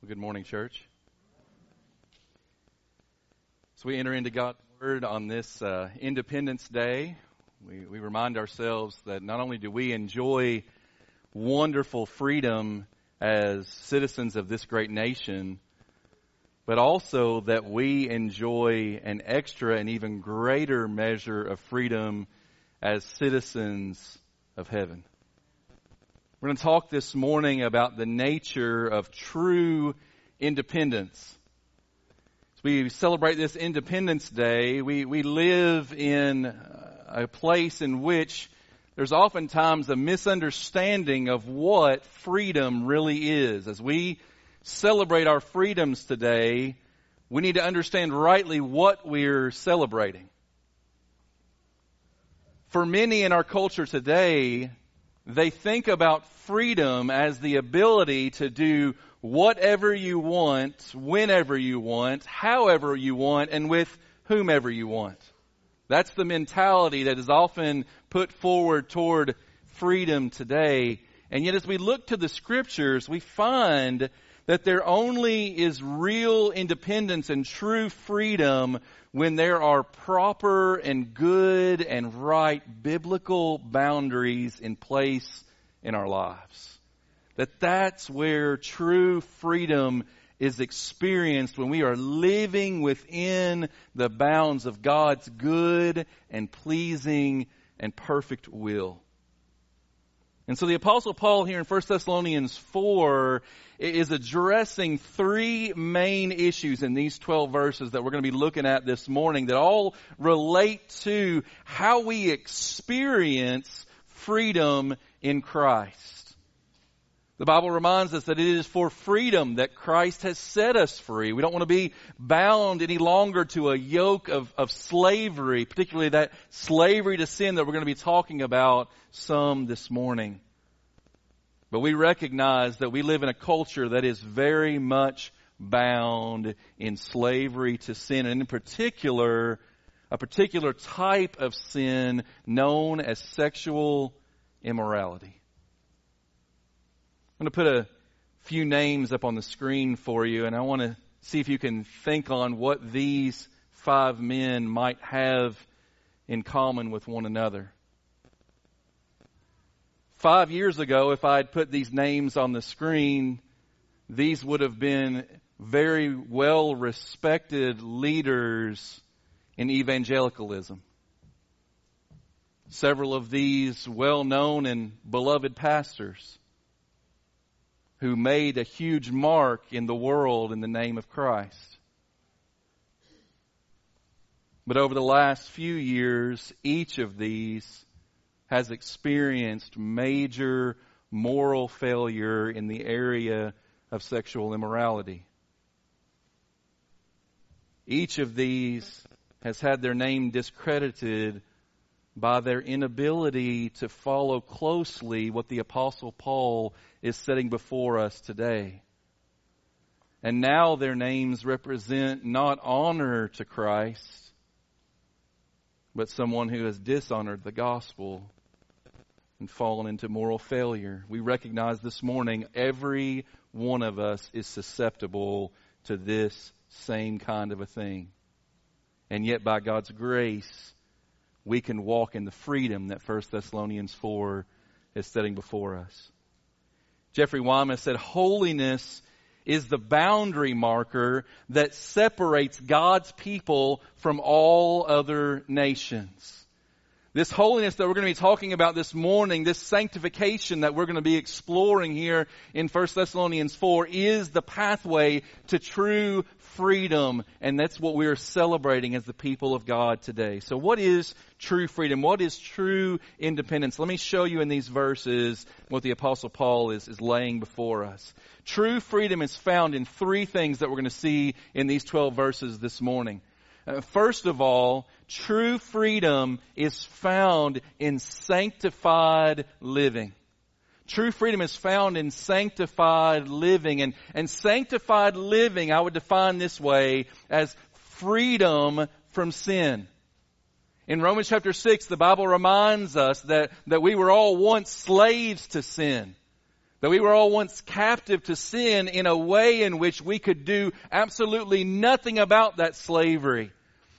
Well, good morning, church. As we enter into God's Word on this Independence Day, we remind ourselves that not only do we enjoy wonderful freedom as citizens of this great nation, but also that we enjoy an extra and even greater measure of freedom as citizens of heaven. We're going to talk this morning about the nature of true independence. As we celebrate this Independence Day, we live in a place in which there's oftentimes a misunderstanding of what freedom really is. As we celebrate our freedoms today, we need to understand rightly what we're celebrating. For many in our culture today, they think about freedom as the ability to do whatever you want, whenever you want, however you want, and with whomever you want. That's the mentality that is often put forward toward freedom today. And yet as we look to the Scriptures, we find that there only is real independence and true freedom when there are proper and good and right biblical boundaries in place in our lives. That's where true freedom is experienced, when we are living within the bounds of God's good and pleasing and perfect will. And so the Apostle Paul here in 1 Thessalonians 4 is addressing three main issues in these 12 verses that we're going to be looking at this morning that all relate to how we experience freedom in Christ. The Bible reminds us that it is for freedom that Christ has set us free. We don't want to be bound any longer to a yoke of slavery, particularly that slavery to sin that we're going to be talking about some this morning. But we recognize that we live in a culture that is very much bound in slavery to sin, and in particular, a particular type of sin known as sexual immorality. I'm going to put a few names up on the screen for you, and I want to see if you can think on what these five men might have in common with one another. 5 years ago, if I had put these names on the screen, these would have been very well-respected leaders in evangelicalism. Several of these well-known and beloved pastors who made a huge mark in the world in the name of Christ. But over the last few years, each of these has experienced major moral failure in the area of sexual immorality. Each of these has had their name discredited by their inability to follow closely what the Apostle Paul is setting before us today. And now their names represent not honor to Christ, but someone who has dishonored the gospel and fallen into moral failure. We recognize this morning every one of us is susceptible to this same kind of a thing. And yet by God's grace, we can walk in the freedom that 1 Thessalonians 4 is setting before us. Jeffrey Wyma said, "Holiness is the boundary marker that separates God's people from all other nations." This holiness that we're going to be talking about this morning, this sanctification that we're going to be exploring here in 1 Thessalonians 4, is the pathway to true freedom. And that's what we are celebrating as the people of God today. So what is true freedom? What is true independence? Let me show you in these verses what the Apostle Paul is laying before us. True freedom is found in three things that we're going to see in these 12 verses this morning. First of all, true freedom is found in sanctified living. True freedom is found in sanctified living. And sanctified living, I would define this way, as freedom from sin. In Romans chapter 6, the Bible reminds us that we were all once slaves to sin. That we were all once captive to sin in a way in which we could do absolutely nothing about that slavery.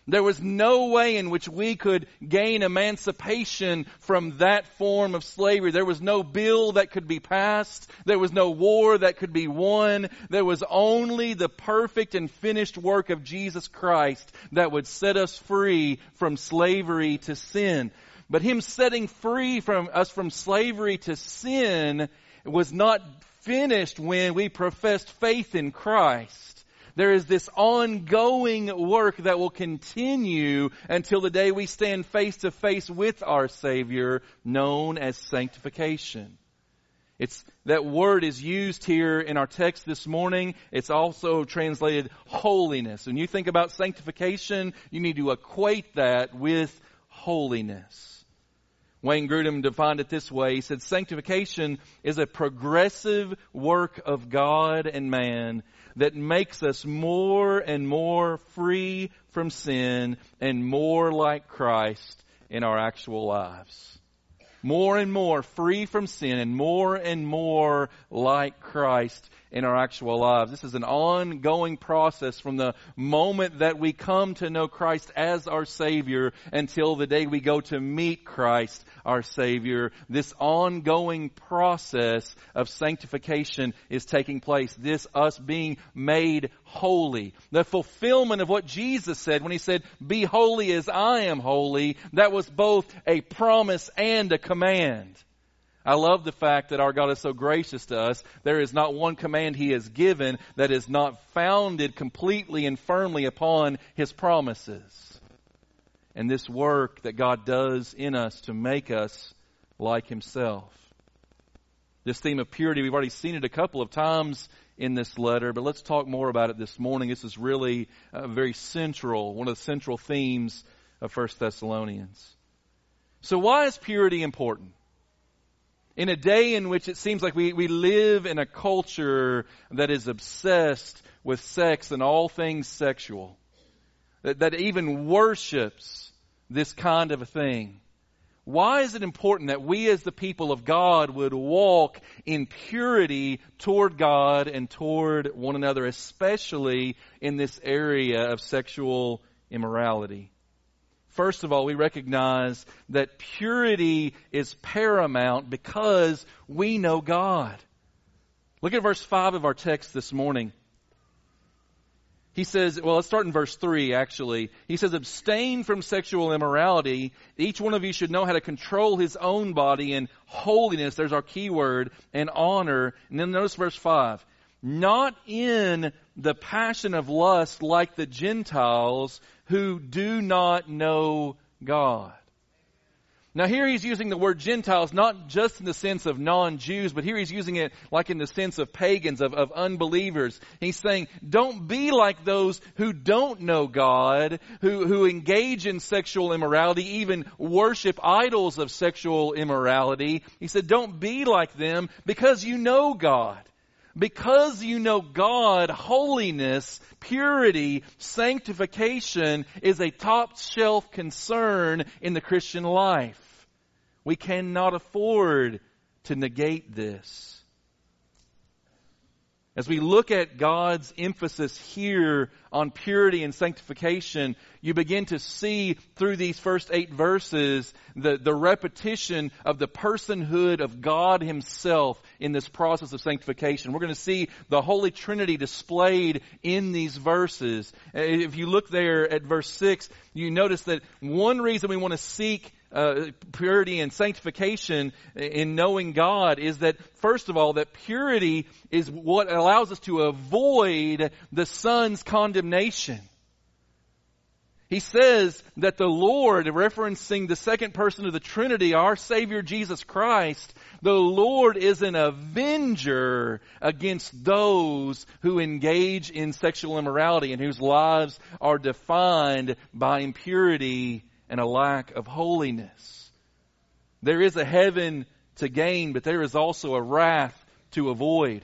There was no way in which we could gain emancipation from that form of slavery. There was no bill that could be passed. There was no war that could be won. There was only the perfect and finished work of Jesus Christ that would set us free from slavery to sin. But Him setting free from us from slavery to sin was not finished when we professed faith in Christ. There is this ongoing work that will continue until the day we stand face to face with our Savior, known as sanctification. It's that word is used here in our text this morning. It's also translated holiness. When you think about sanctification, you need to equate that with holiness. Wayne Grudem defined it this way. He said, sanctification is a progressive work of God and man that makes us more and more free from sin and more like Christ in our actual lives. More and more free from sin and more like Christ in our actual lives. This is an ongoing process from the moment that we come to know Christ as our Savior until the day we go to meet Christ, our Savior. This ongoing process of sanctification is taking place. This us being made holy. The fulfillment of what Jesus said when He said, "Be holy as I am holy," that was both a promise and a command. I love the fact that our God is so gracious to us. There is not one command He has given that is not founded completely and firmly upon His promises. And this work that God does in us to make us like Himself. This theme of purity, we've already seen it a couple of times in this letter, but let's talk more about it this morning. This is really very central, one of the central themes of 1 Thessalonians. So why is purity important? In a day in which it seems like we live in a culture that is obsessed with sex and all things sexual, that even worships this kind of a thing, why is it important that we as the people of God would walk in purity toward God and toward one another, especially in this area of sexual immorality? First of all, we recognize that purity is paramount because we know God. Look at verse 5 of our text this morning. He says, well, let's start in verse 3, actually. He says, abstain from sexual immorality. Each one of you should know how to control his own body in holiness. There's our key word, and honor. And then notice verse 5. Not in the passion of lust like the Gentiles who do not know God. Now here he's using the word Gentiles not just in the sense of non-Jews, but here he's using it like in the sense of pagans, of unbelievers. He's saying, don't be like those who don't know God, who engage in sexual immorality, even worship idols of sexual immorality. He said, don't be like them because you know God. Because you know God, holiness, purity, sanctification is a top-shelf concern in the Christian life. We cannot afford to negate this. As we look at God's emphasis here on purity and sanctification, you begin to see through these first 8 verses the repetition of the personhood of God Himself in this process of sanctification. We're going to see the Holy Trinity displayed in these verses. If you look there at verse 6, you notice that one reason we want to seek purity and sanctification in knowing God is that, first of all, that purity is what allows us to avoid the Son's condemnation. He says that the Lord, referencing the second person of the Trinity, our Savior Jesus Christ, the Lord is an avenger against those who engage in sexual immorality and whose lives are defined by impurity and a lack of holiness. There is a heaven to gain, but there is also a wrath to avoid.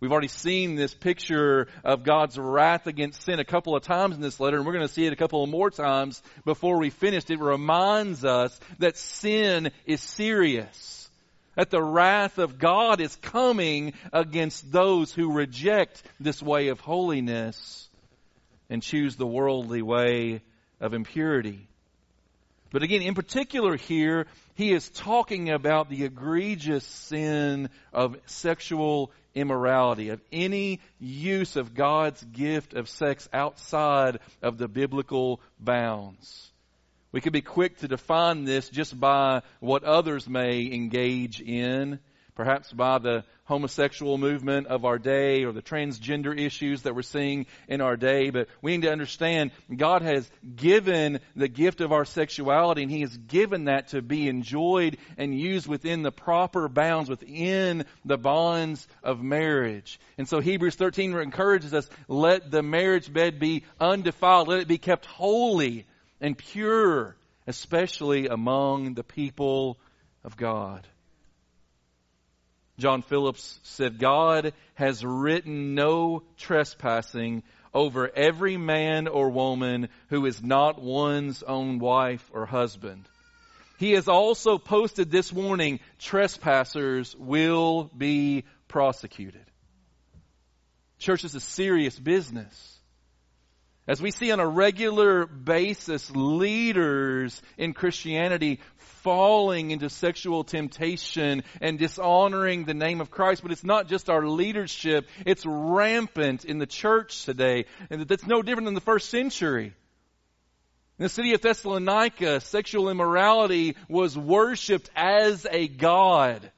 We've already seen this picture of God's wrath against sin a couple of times in this letter, and we're going to see it a couple of more times before we finish. It reminds us that sin is serious. that the wrath of God is coming against those who reject this way of holiness and choose the worldly way of impurity. But again, in particular here, he is talking about the egregious sin of sexual immorality, of any use of God's gift of sex outside of the biblical bounds. We could be quick to define this just by what others may engage in, perhaps by the homosexual movement of our day or the transgender issues that we're seeing in our day. But we need to understand God has given the gift of our sexuality, and He has given that to be enjoyed and used within the proper bounds, within the bonds of marriage. And so Hebrews 13 encourages us, let the marriage bed be undefiled, let it be kept holy and pure, especially among the people of God. John Phillips said, God has written no trespassing over every man or woman who is not one's own wife or husband. He has also posted this warning, trespassers will be prosecuted. Church, this is serious business. As we see on a regular basis, leaders in Christianity falling into sexual temptation and dishonoring the name of Christ. But it's not just our leadership. It's rampant in the church today. And that's no different than the first century. In the city of Thessalonica, sexual immorality was worshipped as a god.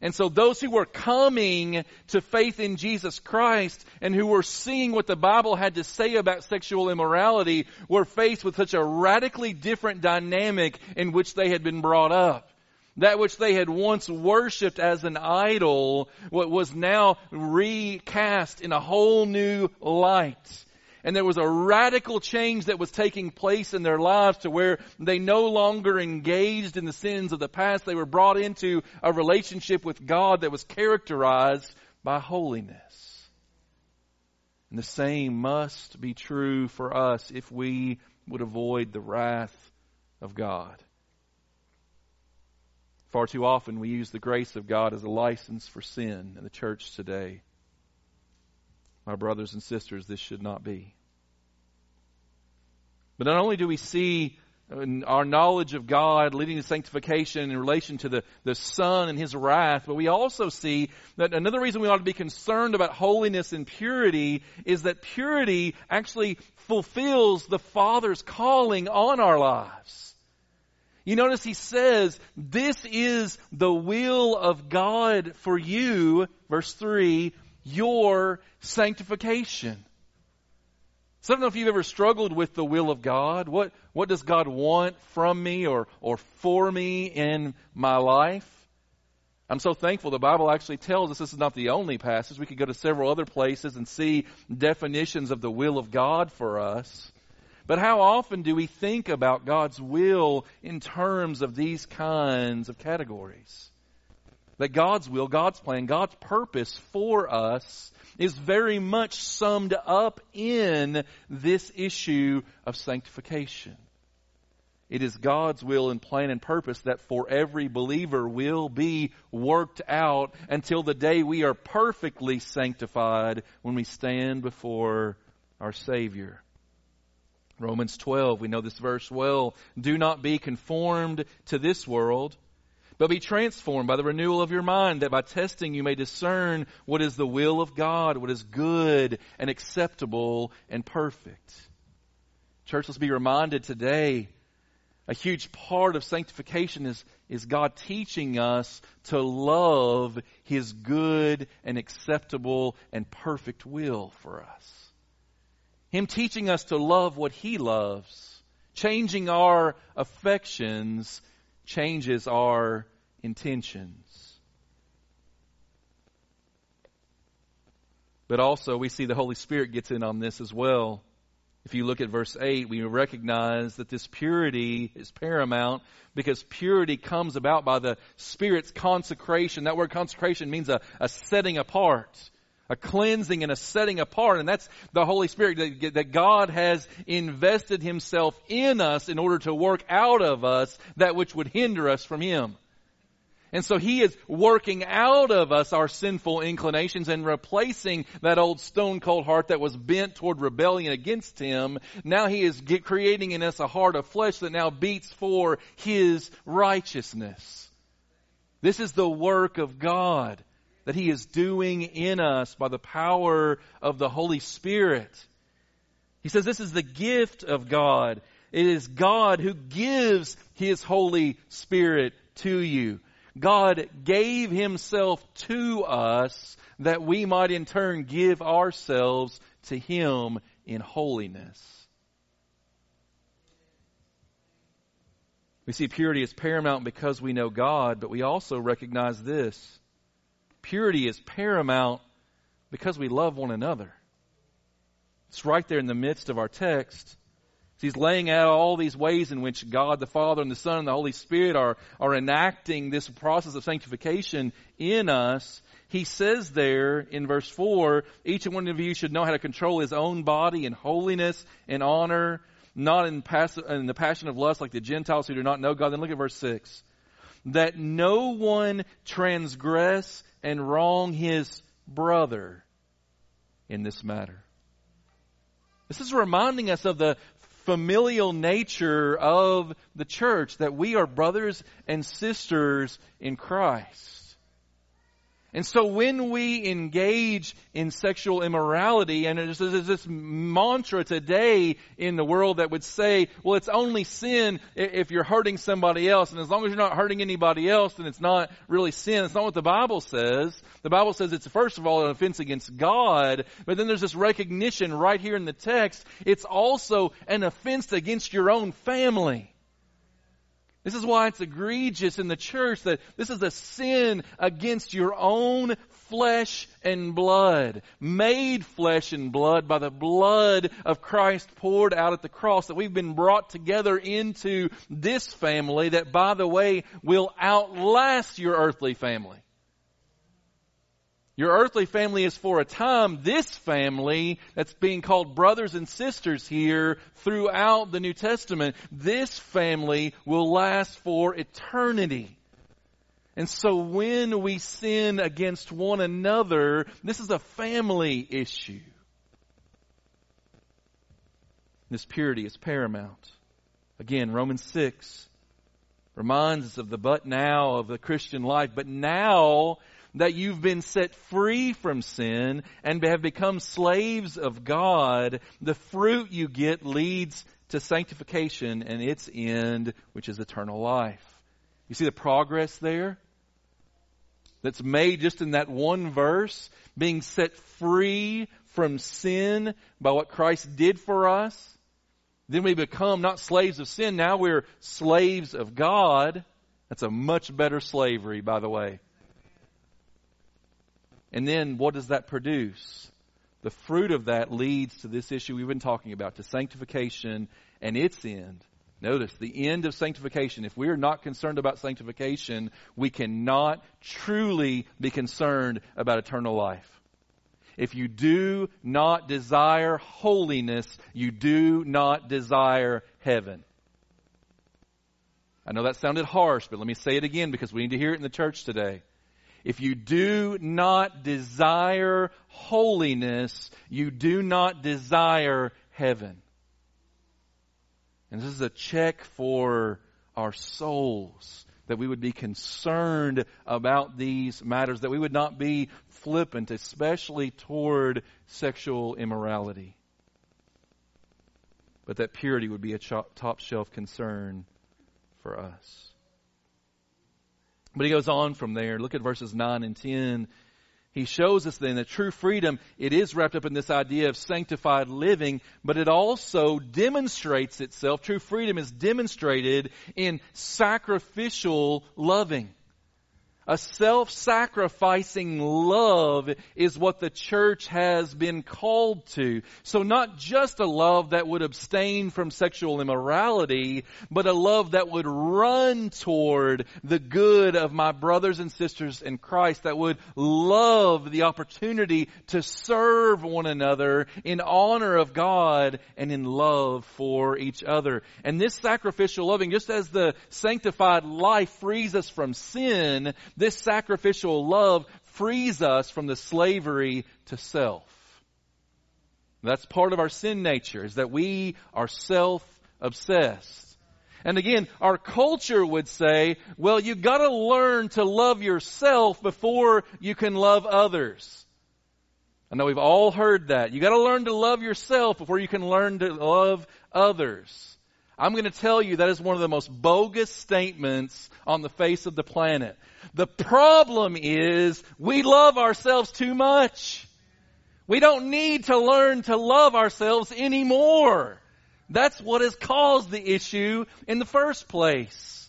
And so those who were coming to faith in Jesus Christ and who were seeing what the Bible had to say about sexual immorality were faced with such a radically different dynamic in which they had been brought up. That which they had once worshipped as an idol was now recast in a whole new light. And there was a radical change that was taking place in their lives to where they no longer engaged in the sins of the past. They were brought into a relationship with God that was characterized by holiness. And the same must be true for us if we would avoid the wrath of God. Far too often we use the grace of God as a license for sin in the church today. My brothers and sisters, this should not be. But not only do we see our knowledge of God leading to sanctification in relation to the Son and His wrath, but we also see that another reason we ought to be concerned about holiness and purity is that purity actually fulfills the Father's calling on our lives. You notice He says, this is the will of God for you, verse 3, your sanctification. So I don't know if you've ever struggled with the will of God. What does God want from me or for me in my life? I'm so thankful the Bible actually tells us this is not the only passage. We could go to several other places and see definitions of the will of God for us. But how often do we think about God's will in terms of these kinds of categories? That God's will, God's plan, God's purpose for us is very much summed up in this issue of sanctification. It is God's will and plan and purpose that for every believer will be worked out until the day we are perfectly sanctified when we stand before our Savior. Romans 12, we know this verse well. Do not be conformed to this world, but be transformed by the renewal of your mind, that by testing you may discern what is the will of God, what is good and acceptable and perfect. Church, let's be reminded today, a huge part of sanctification is God teaching us to love His good and acceptable and perfect will for us. Him teaching us to love what He loves, changing our affections, changes our intentions. But also we see the Holy Spirit gets in on this as well. If you look at verse 8, we recognize that this purity is paramount because purity comes about by the Spirit's consecration. That word consecration means a setting apart. A cleansing and a setting apart. And that's the Holy Spirit that God has invested Himself in us in order to work out of us that which would hinder us from Him. And so he is working out of us our sinful inclinations and replacing that old stone-cold heart that was bent toward rebellion against him. Now he is creating in us a heart of flesh that now beats for his righteousness. This is the work of God that he is doing in us by the power of the Holy Spirit. He says this is the gift of God. It is God who gives his Holy Spirit to you. God gave himself to us that we might in turn give ourselves to him in holiness. We see purity is paramount because we know God, but we also recognize this. Purity is paramount because we love one another. It's right there in the midst of our text. He's laying out all these ways in which God, the Father, and the Son, and the Holy Spirit are enacting this process of sanctification in us. He says there in verse 4, each and one of you should know how to control his own body in holiness and honor, not in the passion of lust like the Gentiles who do not know God. Then look at verse 6. That no one transgress and wrong his brother in this matter. This is reminding us of the familial nature of the church, that we are brothers and sisters in Christ. And so when we engage in sexual immorality, and there's this mantra today in the world that would say, well, it's only sin if you're hurting somebody else, and as long as you're not hurting anybody else, then it's not really sin. It's not what the Bible says. The Bible says it's, first of all, an offense against God, but then there's this recognition right here in the text. It's also an offense against your own family. This is why it's egregious in the church, that this is a sin against your own flesh and blood, made flesh and blood by the blood of Christ poured out at the cross, that we've been brought together into this family that, by the way, will outlast your earthly family. Your earthly family is for a time. This family that's being called brothers and sisters here throughout the New Testament, this family will last for eternity. And so when we sin against one another, this is a family issue. This purity is paramount. Again, Romans 6 reminds us of the but now of the Christian life. But now that you've been set free from sin and have become slaves of God, the fruit you get leads to sanctification and its end, which is eternal life. You see the progress there that's made just in that one verse, being set free from sin by what Christ did for us. Then we become not slaves of sin. Now we're slaves of God. That's a much better slavery, by the way. And then what does that produce? The fruit of that leads to this issue we've been talking about, to sanctification and its end. Notice, the end of sanctification. If we are not concerned about sanctification, we cannot truly be concerned about eternal life. If you do not desire holiness, you do not desire heaven. I know that sounded harsh, but let me say it again because we need to hear it in the church today. If you do not desire holiness, you do not desire heaven. And this is a check for our souls, that we would be concerned about these matters, that we would not be flippant, especially toward sexual immorality, but that purity would be a top shelf concern for us. But he goes on from there. Look at verses 9 and 10. He shows us then that true freedom, it is wrapped up in this idea of sanctified living, but it also demonstrates itself. True freedom is demonstrated in sacrificial loving. A self-sacrificing love is what the church has been called to. So not just a love that would abstain from sexual immorality, but a love that would run toward the good of my brothers and sisters in Christ, that would love the opportunity to serve one another in honor of God and in love for each other. And this sacrificial loving, just as the sanctified life frees us from sin, this sacrificial love frees us from the slavery to self. That's part of our sin nature, is that we are self-obsessed. And again, our culture would say, well, you've got to learn to love yourself before you can love others. I know we've all heard that. You've got to learn to love yourself before you can learn to love others. I'm going to tell you that is one of the most bogus statements on the face of the planet. The problem is we love ourselves too much. We don't need to learn to love ourselves anymore. That's what has caused the issue in the first place.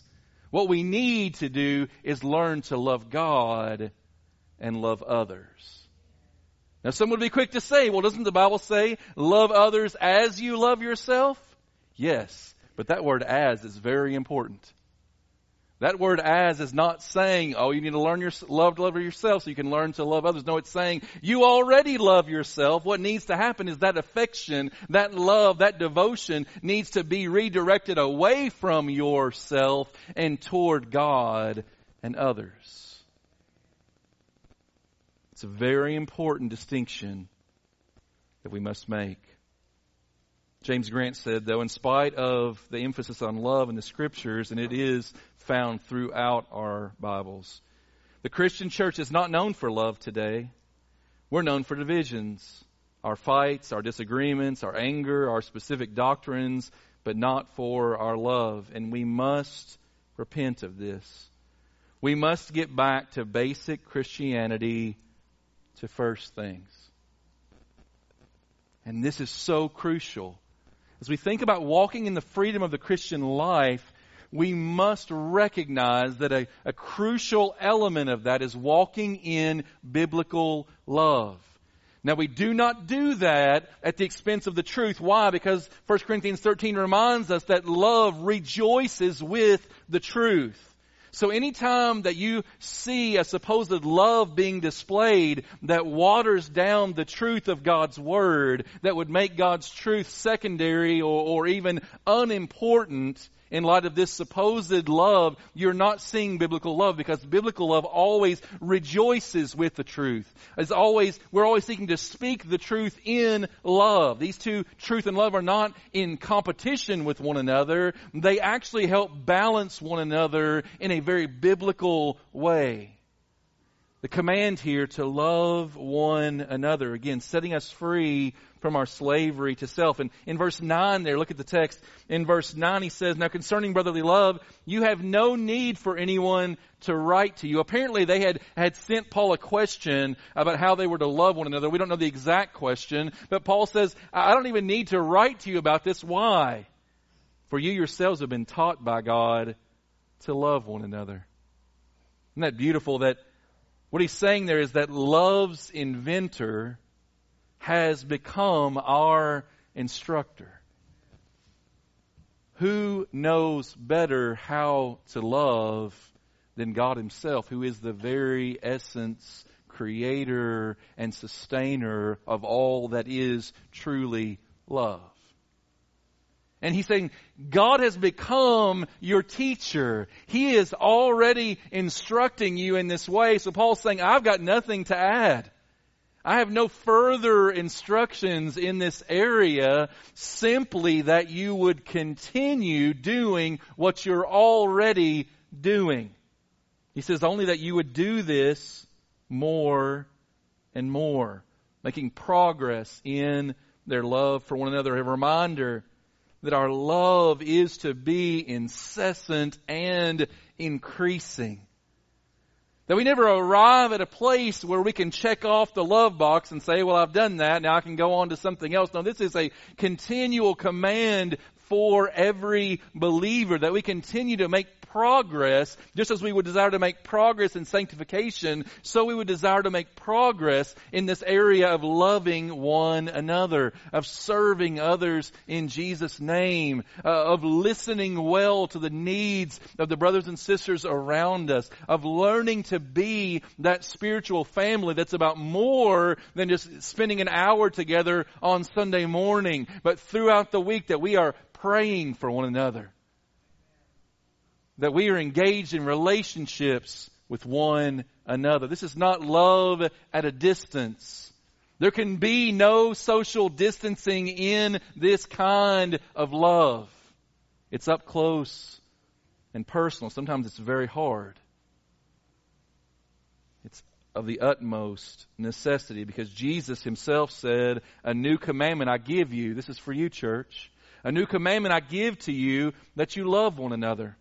What we need to do is learn to love God and love others. Now, some would be quick to say, well, doesn't the Bible say love others as you love yourself? Yes. But that word "as" is very important. That word "as" is not saying, oh, you need to learn to love yourself so you can learn to love others. No, it's saying you already love yourself. What needs to happen is that affection, that love, that devotion needs to be redirected away from yourself and toward God and others. It's a very important distinction that we must make. James Grant said, though, in spite of the emphasis on love in the Scriptures, and it is found throughout our Bibles, the Christian church is not known for love today. We're known for divisions, our fights, our disagreements, our anger, our specific doctrines, but not for our love. And we must repent of this. We must get back to basic Christianity, to first things. And this is so crucial. As we think about walking in the freedom of the Christian life, we must recognize that a crucial element of that is walking in biblical love. Now, we do not do that at the expense of the truth. Why? Because 1 Corinthians 13 reminds us that love rejoices with the truth. So anytime that you see a supposed love being displayed that waters down the truth of God's Word, that would make God's truth secondary or even unimportant in light of this supposed love, you're not seeing biblical love, because biblical love always rejoices with the truth. As always, we're always seeking to speak the truth in love. These two, truth and love, are not in competition with one another. They actually help balance one another in a very biblical way. The command here to love one another, again, setting us free from our slavery to self. And in verse 9 there, look at the text. In verse 9 he says, "Now concerning brotherly love, you have no need for anyone to write to you." Apparently they had sent Paul a question about how they were to love one another. We don't know the exact question, but Paul says, I don't even need to write to you about this. Why? For you yourselves have been taught by God to love one another. Isn't that beautiful that what he's saying there is that love's inventor has become our instructor. Who knows better how to love than God Himself, who is the very essence, creator, and sustainer of all that is truly love? And he's saying, God has become your teacher. He is already instructing you in this way. So Paul's saying, I've got nothing to add. I have no further instructions in this area, simply that you would continue doing what you're already doing. He says only that you would do this more and more, making progress in their love for one another. A reminder that our love is to be incessant and increasing. That we never arrive at a place where we can check off the love box and say, well, I've done that, now I can go on to something else. No, this is a continual command for every believer, that we continue to make progress, just as we would desire to make progress in sanctification, so we would desire to make progress in this area of loving one another, of serving others in Jesus' name, of listening well to the needs of the brothers and sisters around us, of learning to be that spiritual family that's about more than just spending an hour together on Sunday morning, but throughout the week that we are praying for one another, that we are engaged in relationships with one another. This is not love at a distance. There can be no social distancing in this kind of love. It's up close and personal. Sometimes it's very hard. It's of the utmost necessity because Jesus himself said, "A new commandment I give you." This is for you, church. "A new commandment I give to you, that you love one another.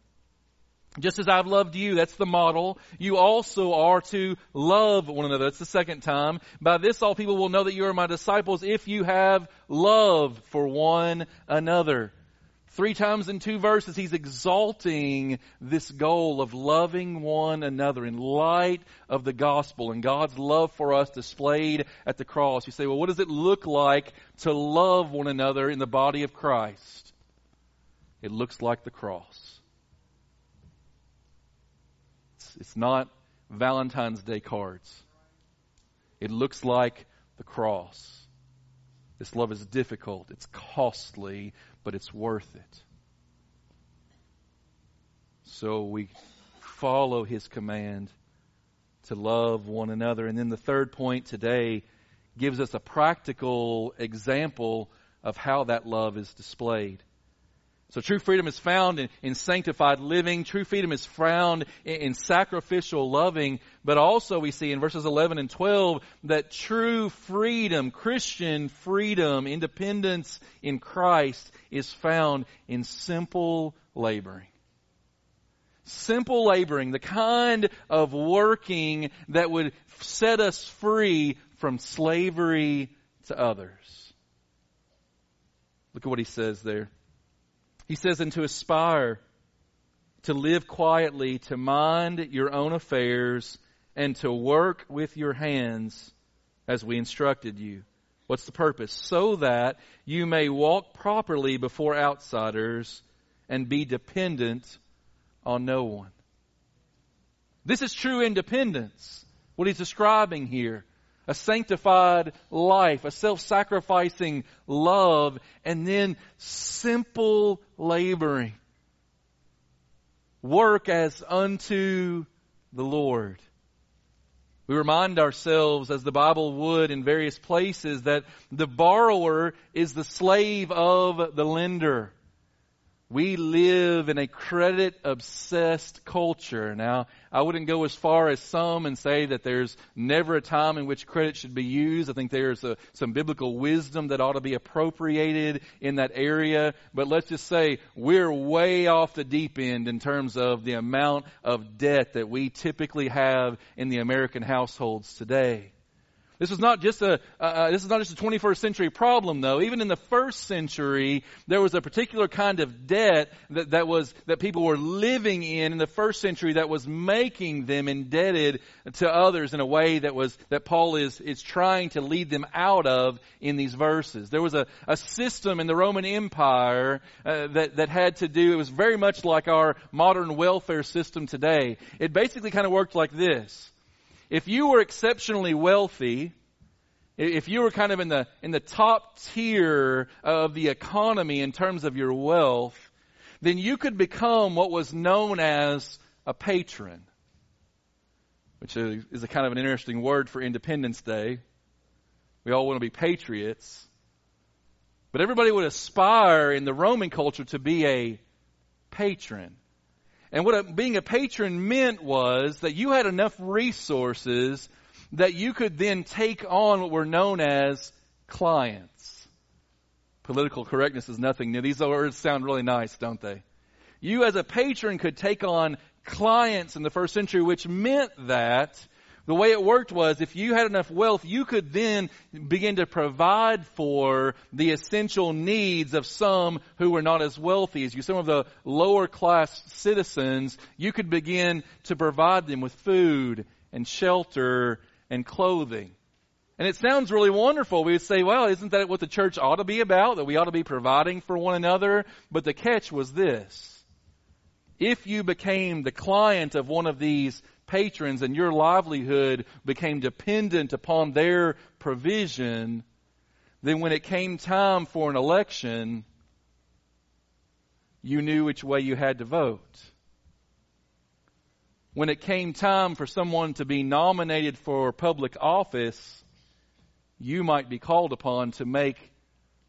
Just as I've loved you," that's the model, "you also are to love one another." That's the second time. "By this all people will know that you are my disciples if you have love for one another." Three times in two verses, he's exalting this goal of loving one another in light of the gospel and God's love for us displayed at the cross. You say, well, what does it look like to love one another in the body of Christ? It looks like the cross. It's not Valentine's Day cards. It looks like the cross. This love is difficult. It's costly, but it's worth it. So we follow his command to love one another. And then the third point today gives us a practical example of how that love is displayed. So true freedom is found in sanctified living. True freedom is found in sacrificial loving. But also we see in verses 11 and 12 that true freedom, Christian freedom, independence in Christ is found in simple laboring. Simple laboring, the kind of working that would set us free from slavery to others. Look at what he says there. He says, "And to aspire to live quietly, to mind your own affairs, and to work with your hands as we instructed you." What's the purpose? "So that you may walk properly before outsiders and be dependent on no one." This is true independence, what he's describing here. A sanctified life, a self-sacrificing love, and then simple laboring. Work as unto the Lord. We remind ourselves, as the Bible would in various places, that the borrower is the slave of the lender. We live in a credit-obsessed culture. Now, I wouldn't go as far as some and say that there's never a time in which credit should be used. I think there's some biblical wisdom that ought to be appropriated in that area. But let's just say we're way off the deep end in terms of the amount of debt that we typically have in the American households today. This is not just a 21st century problem, though. Even in the first century, there was a particular kind of debt that people were living in the first century that was making them indebted to others in a way that Paul is trying to lead them out of in these verses. There was a system in the Roman Empire that had to do. It was very much like our modern welfare system today. It basically kind of worked like this. If you were exceptionally wealthy, if you were kind of in the top tier of the economy in terms of your wealth, then you could become what was known as a patron, which is a kind of an interesting word for Independence Day. We all want to be patriots. But everybody would aspire in the Roman culture to be a patron. And being a patron meant was that you had enough resources that you could then take on what were known as clients. Political correctness is nothing new. These words sound really nice, don't they? You as a patron could take on clients in the first century, which meant that The way it worked was if you had enough wealth, you could then begin to provide for the essential needs of some who were not as wealthy as you. Some of the lower class citizens, you could begin to provide them with food and shelter and clothing. And it sounds really wonderful. We would say, well, isn't that what the church ought to be about? That we ought to be providing for one another? But the catch was this. If you became the client of one of these patrons and your livelihood became dependent upon their provision, then when it came time for an election, you knew which way you had to vote. When it came time for someone to be nominated for public office, you might be called upon to make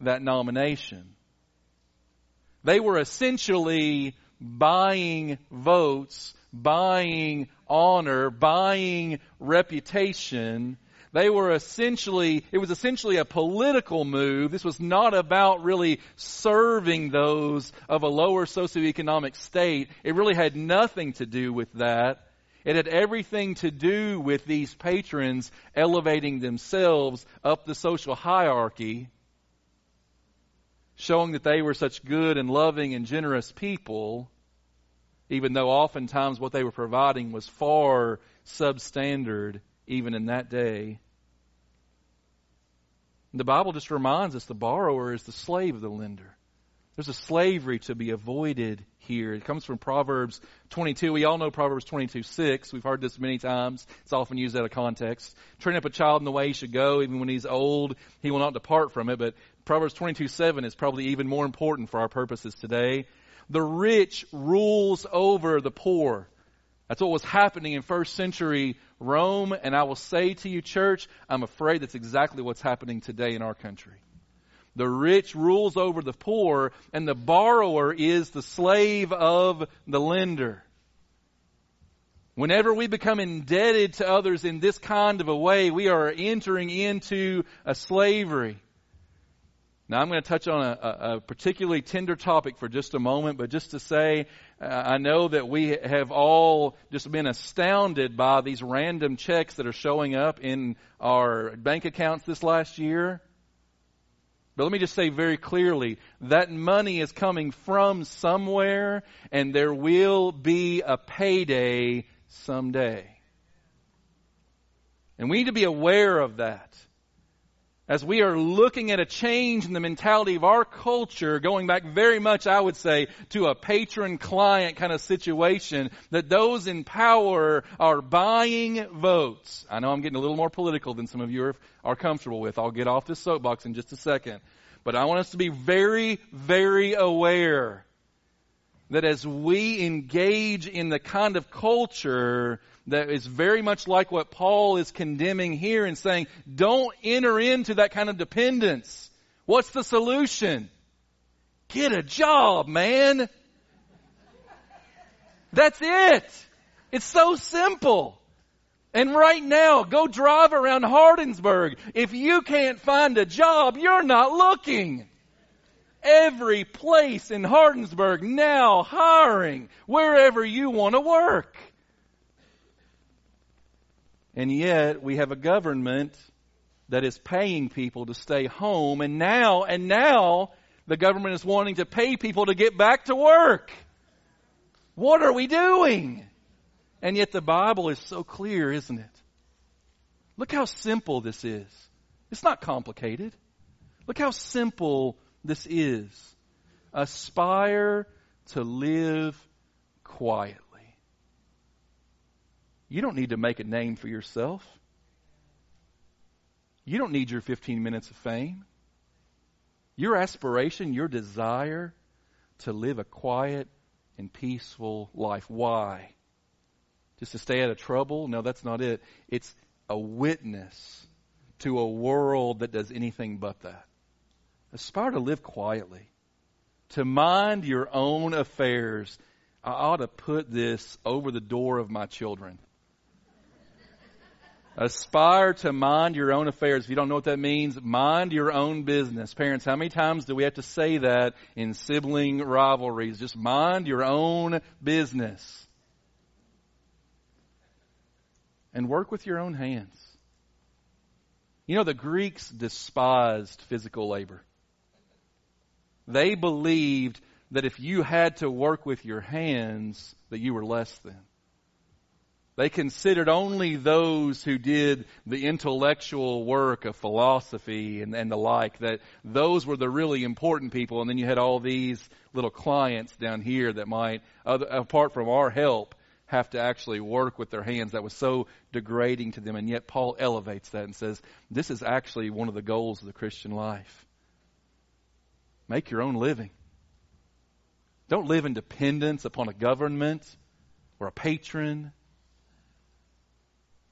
that nomination. They were essentially buying votes, buying honor, buying reputation. It was essentially a political move. This was not about really serving those of a lower socioeconomic state. It really had nothing to do with that. It had everything to do with these patrons elevating themselves up the social hierarchy, showing that they were such good and loving and generous people, even though oftentimes what they were providing was far substandard, even in that day. The Bible just reminds us the borrower is the slave of the lender. There's a slavery to be avoided here. It comes from Proverbs 22. We all know Proverbs 22:6. We've heard this many times. It's often used out of context. Train up a child in the way he should go. Even when he's old, he will not depart from it. But Proverbs 22:7 is probably even more important for our purposes today. The rich rules over the poor. That's what was happening in first century Rome. And I will say to you, church, I'm afraid that's exactly what's happening today in our country. The rich rules over the poor, and the borrower is the slave of the lender. Whenever we become indebted to others in this kind of a way, we are entering into a slavery. Now, I'm going to touch on a particularly tender topic for just a moment, but just to say, I know that we have all just been astounded by these random checks that are showing up in our bank accounts this last year. But let me just say very clearly, that money is coming from somewhere, and there will be a payday someday. And we need to be aware of that. As we are looking at a change in the mentality of our culture, going back very much, I would say, to a patron-client kind of situation, that those in power are buying votes. I know I'm getting a little more political than some of you are comfortable with. I'll get off this soapbox in just a second. But I want us to be very, very aware that as we engage in the kind of culture that is very much like what Paul is condemning here and saying, don't enter into that kind of dependence. What's the solution? Get a job, man. That's it. It's so simple. And right now, go drive around Hardinsburg. If you can't find a job, you're not looking. Every place in Hardinsburg now hiring wherever you want to work. And yet we have a government that is paying people to stay home. And now the government is wanting to pay people to get back to work. What are we doing? And yet the Bible is so clear, isn't it? Look how simple this is. It's not complicated. Look how simple this is. Aspire to live quietly. You don't need to make a name for yourself. You don't need your 15 minutes of fame. Your aspiration, your desire to live a quiet and peaceful life. Why? Just to stay out of trouble? No, that's not it. It's a witness to a world that does anything but that. Aspire to live quietly, to mind your own affairs. I ought to put this over the door of my children. Aspire to mind your own affairs. If you don't know what that means, mind your own business. Parents, how many times do we have to say that in sibling rivalries? Just mind your own business. and work with your own hands. You know, the Greeks despised physical labor. They believed that if you had to work with your hands, that you were less than. They considered only those who did the intellectual work of philosophy and the like, that those were the really important people. And then you had all these little clients down here that might, apart from our help, have to actually work with their hands. That was so degrading to them. And yet Paul elevates that and says, this is actually one of the goals of the Christian life. Make your own living. Don't live in dependence upon a government or a patron.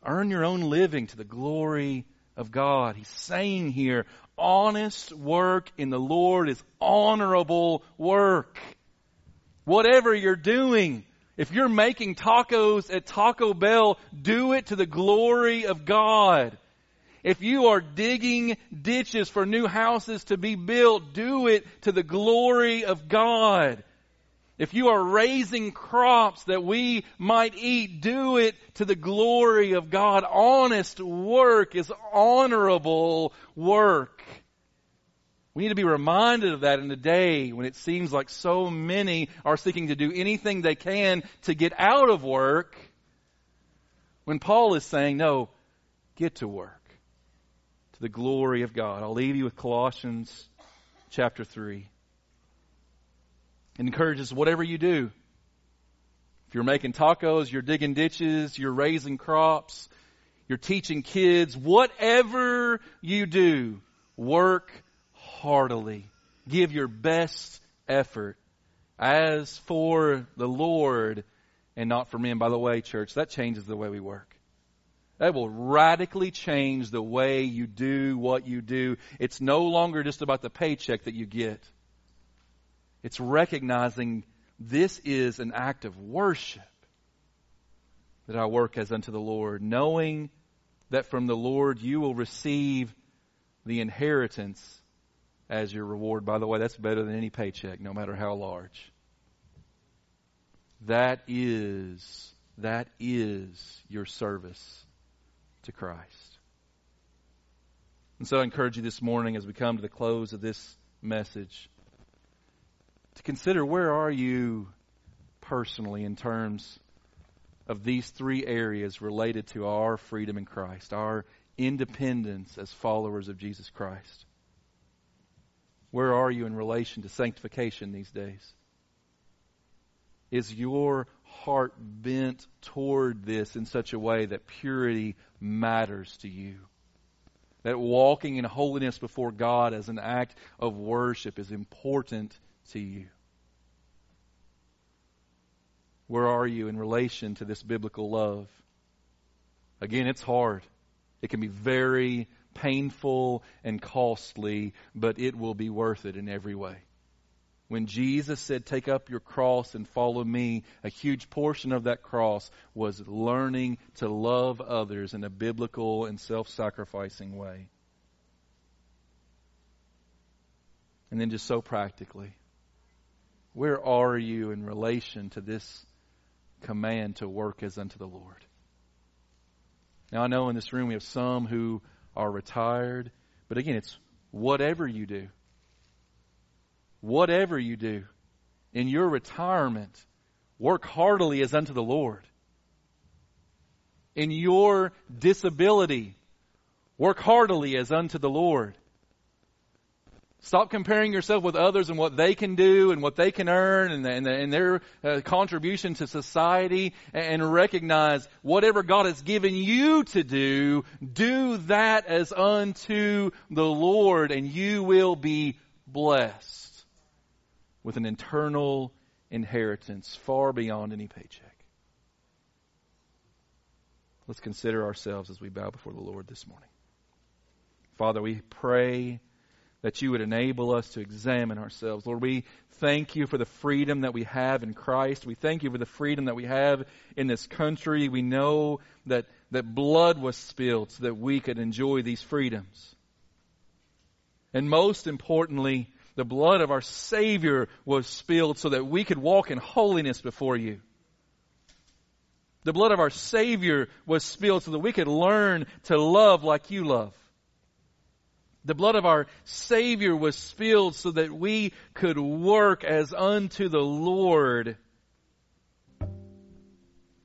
Earn your own living to the glory of God. He's saying here, honest work in the Lord is honorable work. Whatever you're doing, if you're making tacos at Taco Bell, do it to the glory of God. If you are digging ditches for new houses to be built, do it to the glory of God. If you are raising crops that we might eat, do it to the glory of God. Honest work is honorable work. We need to be reminded of that in the day when it seems like so many are seeking to do anything they can to get out of work. When Paul is saying, no, get to work to the glory of God. I'll leave you with Colossians chapter 3. It encourages whatever you do. If you're making tacos, you're digging ditches, you're raising crops, you're teaching kids, whatever you do, work heartily. Give your best effort as for the Lord and not for men. By the way, church, that changes the way we work. That will radically change the way you do what you do. It's no longer just about the paycheck that you get. It's recognizing this is an act of worship that I work as unto the Lord, knowing that from the Lord you will receive the inheritance as your reward. By the way, that's better than any paycheck, no matter how large. That is your service to Christ. And so I encourage you this morning as we come to the close of this message, to consider where are you personally in terms of these three areas related to our freedom in Christ, our independence as followers of Jesus Christ. Where are you in relation to sanctification these days? Is your heart bent toward this in such a way that purity matters to you? That walking in holiness before God as an act of worship is important to you? Where are you in relation to this biblical love? Again, it's hard. It can be very painful and costly, but it will be worth it in every way. When Jesus said, take up your cross and follow me, a huge portion of that cross was learning to love others in a biblical and self-sacrificing way. And then just so practically, where are you in relation to this command to work as unto the Lord? Now, I know in this room we have some who are retired, but again, it's whatever you do. Whatever you do in your retirement, work heartily as unto the Lord. In your disability, work heartily as unto the Lord. Stop comparing yourself with others and what they can do and what they can earn and their contribution to society, and recognize whatever God has given you to do, do that as unto the Lord, and you will be blessed with an eternal inheritance far beyond any paycheck. Let's consider ourselves as we bow before the Lord this morning. Father, we pray that you would enable us to examine ourselves. Lord, we thank you for the freedom that we have in Christ. We thank you for the freedom that we have in this country. We know that blood was spilled so that we could enjoy these freedoms. And most importantly, the blood of our Savior was spilled so that we could walk in holiness before you. The blood of our Savior was spilled so that we could learn to love like you love. The blood of our Savior was spilled so that we could work as unto the Lord.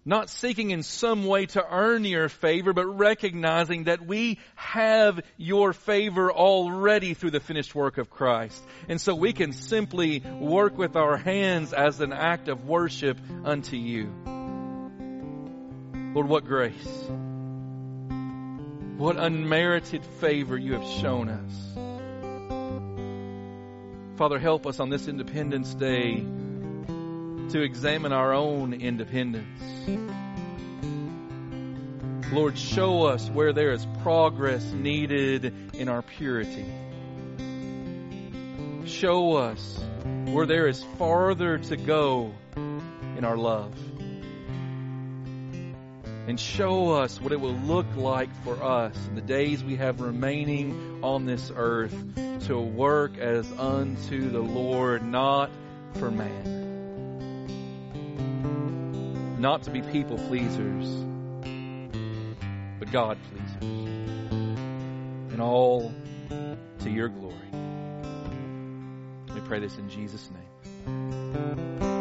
Not seeking in some way to earn your favor, but recognizing that we have your favor already through the finished work of Christ. And so we can simply work with our hands as an act of worship unto you. Lord, what grace. What unmerited favor you have shown us. Father, help us on this Independence Day to examine our own independence. Lord, show us where there is progress needed in our purity. Show us where there is farther to go in our love. And show us what it will look like for us in the days we have remaining on this earth to work as unto the Lord, not for man. Not to be people pleasers, but God pleasers. And all to your glory. We pray this in Jesus' name.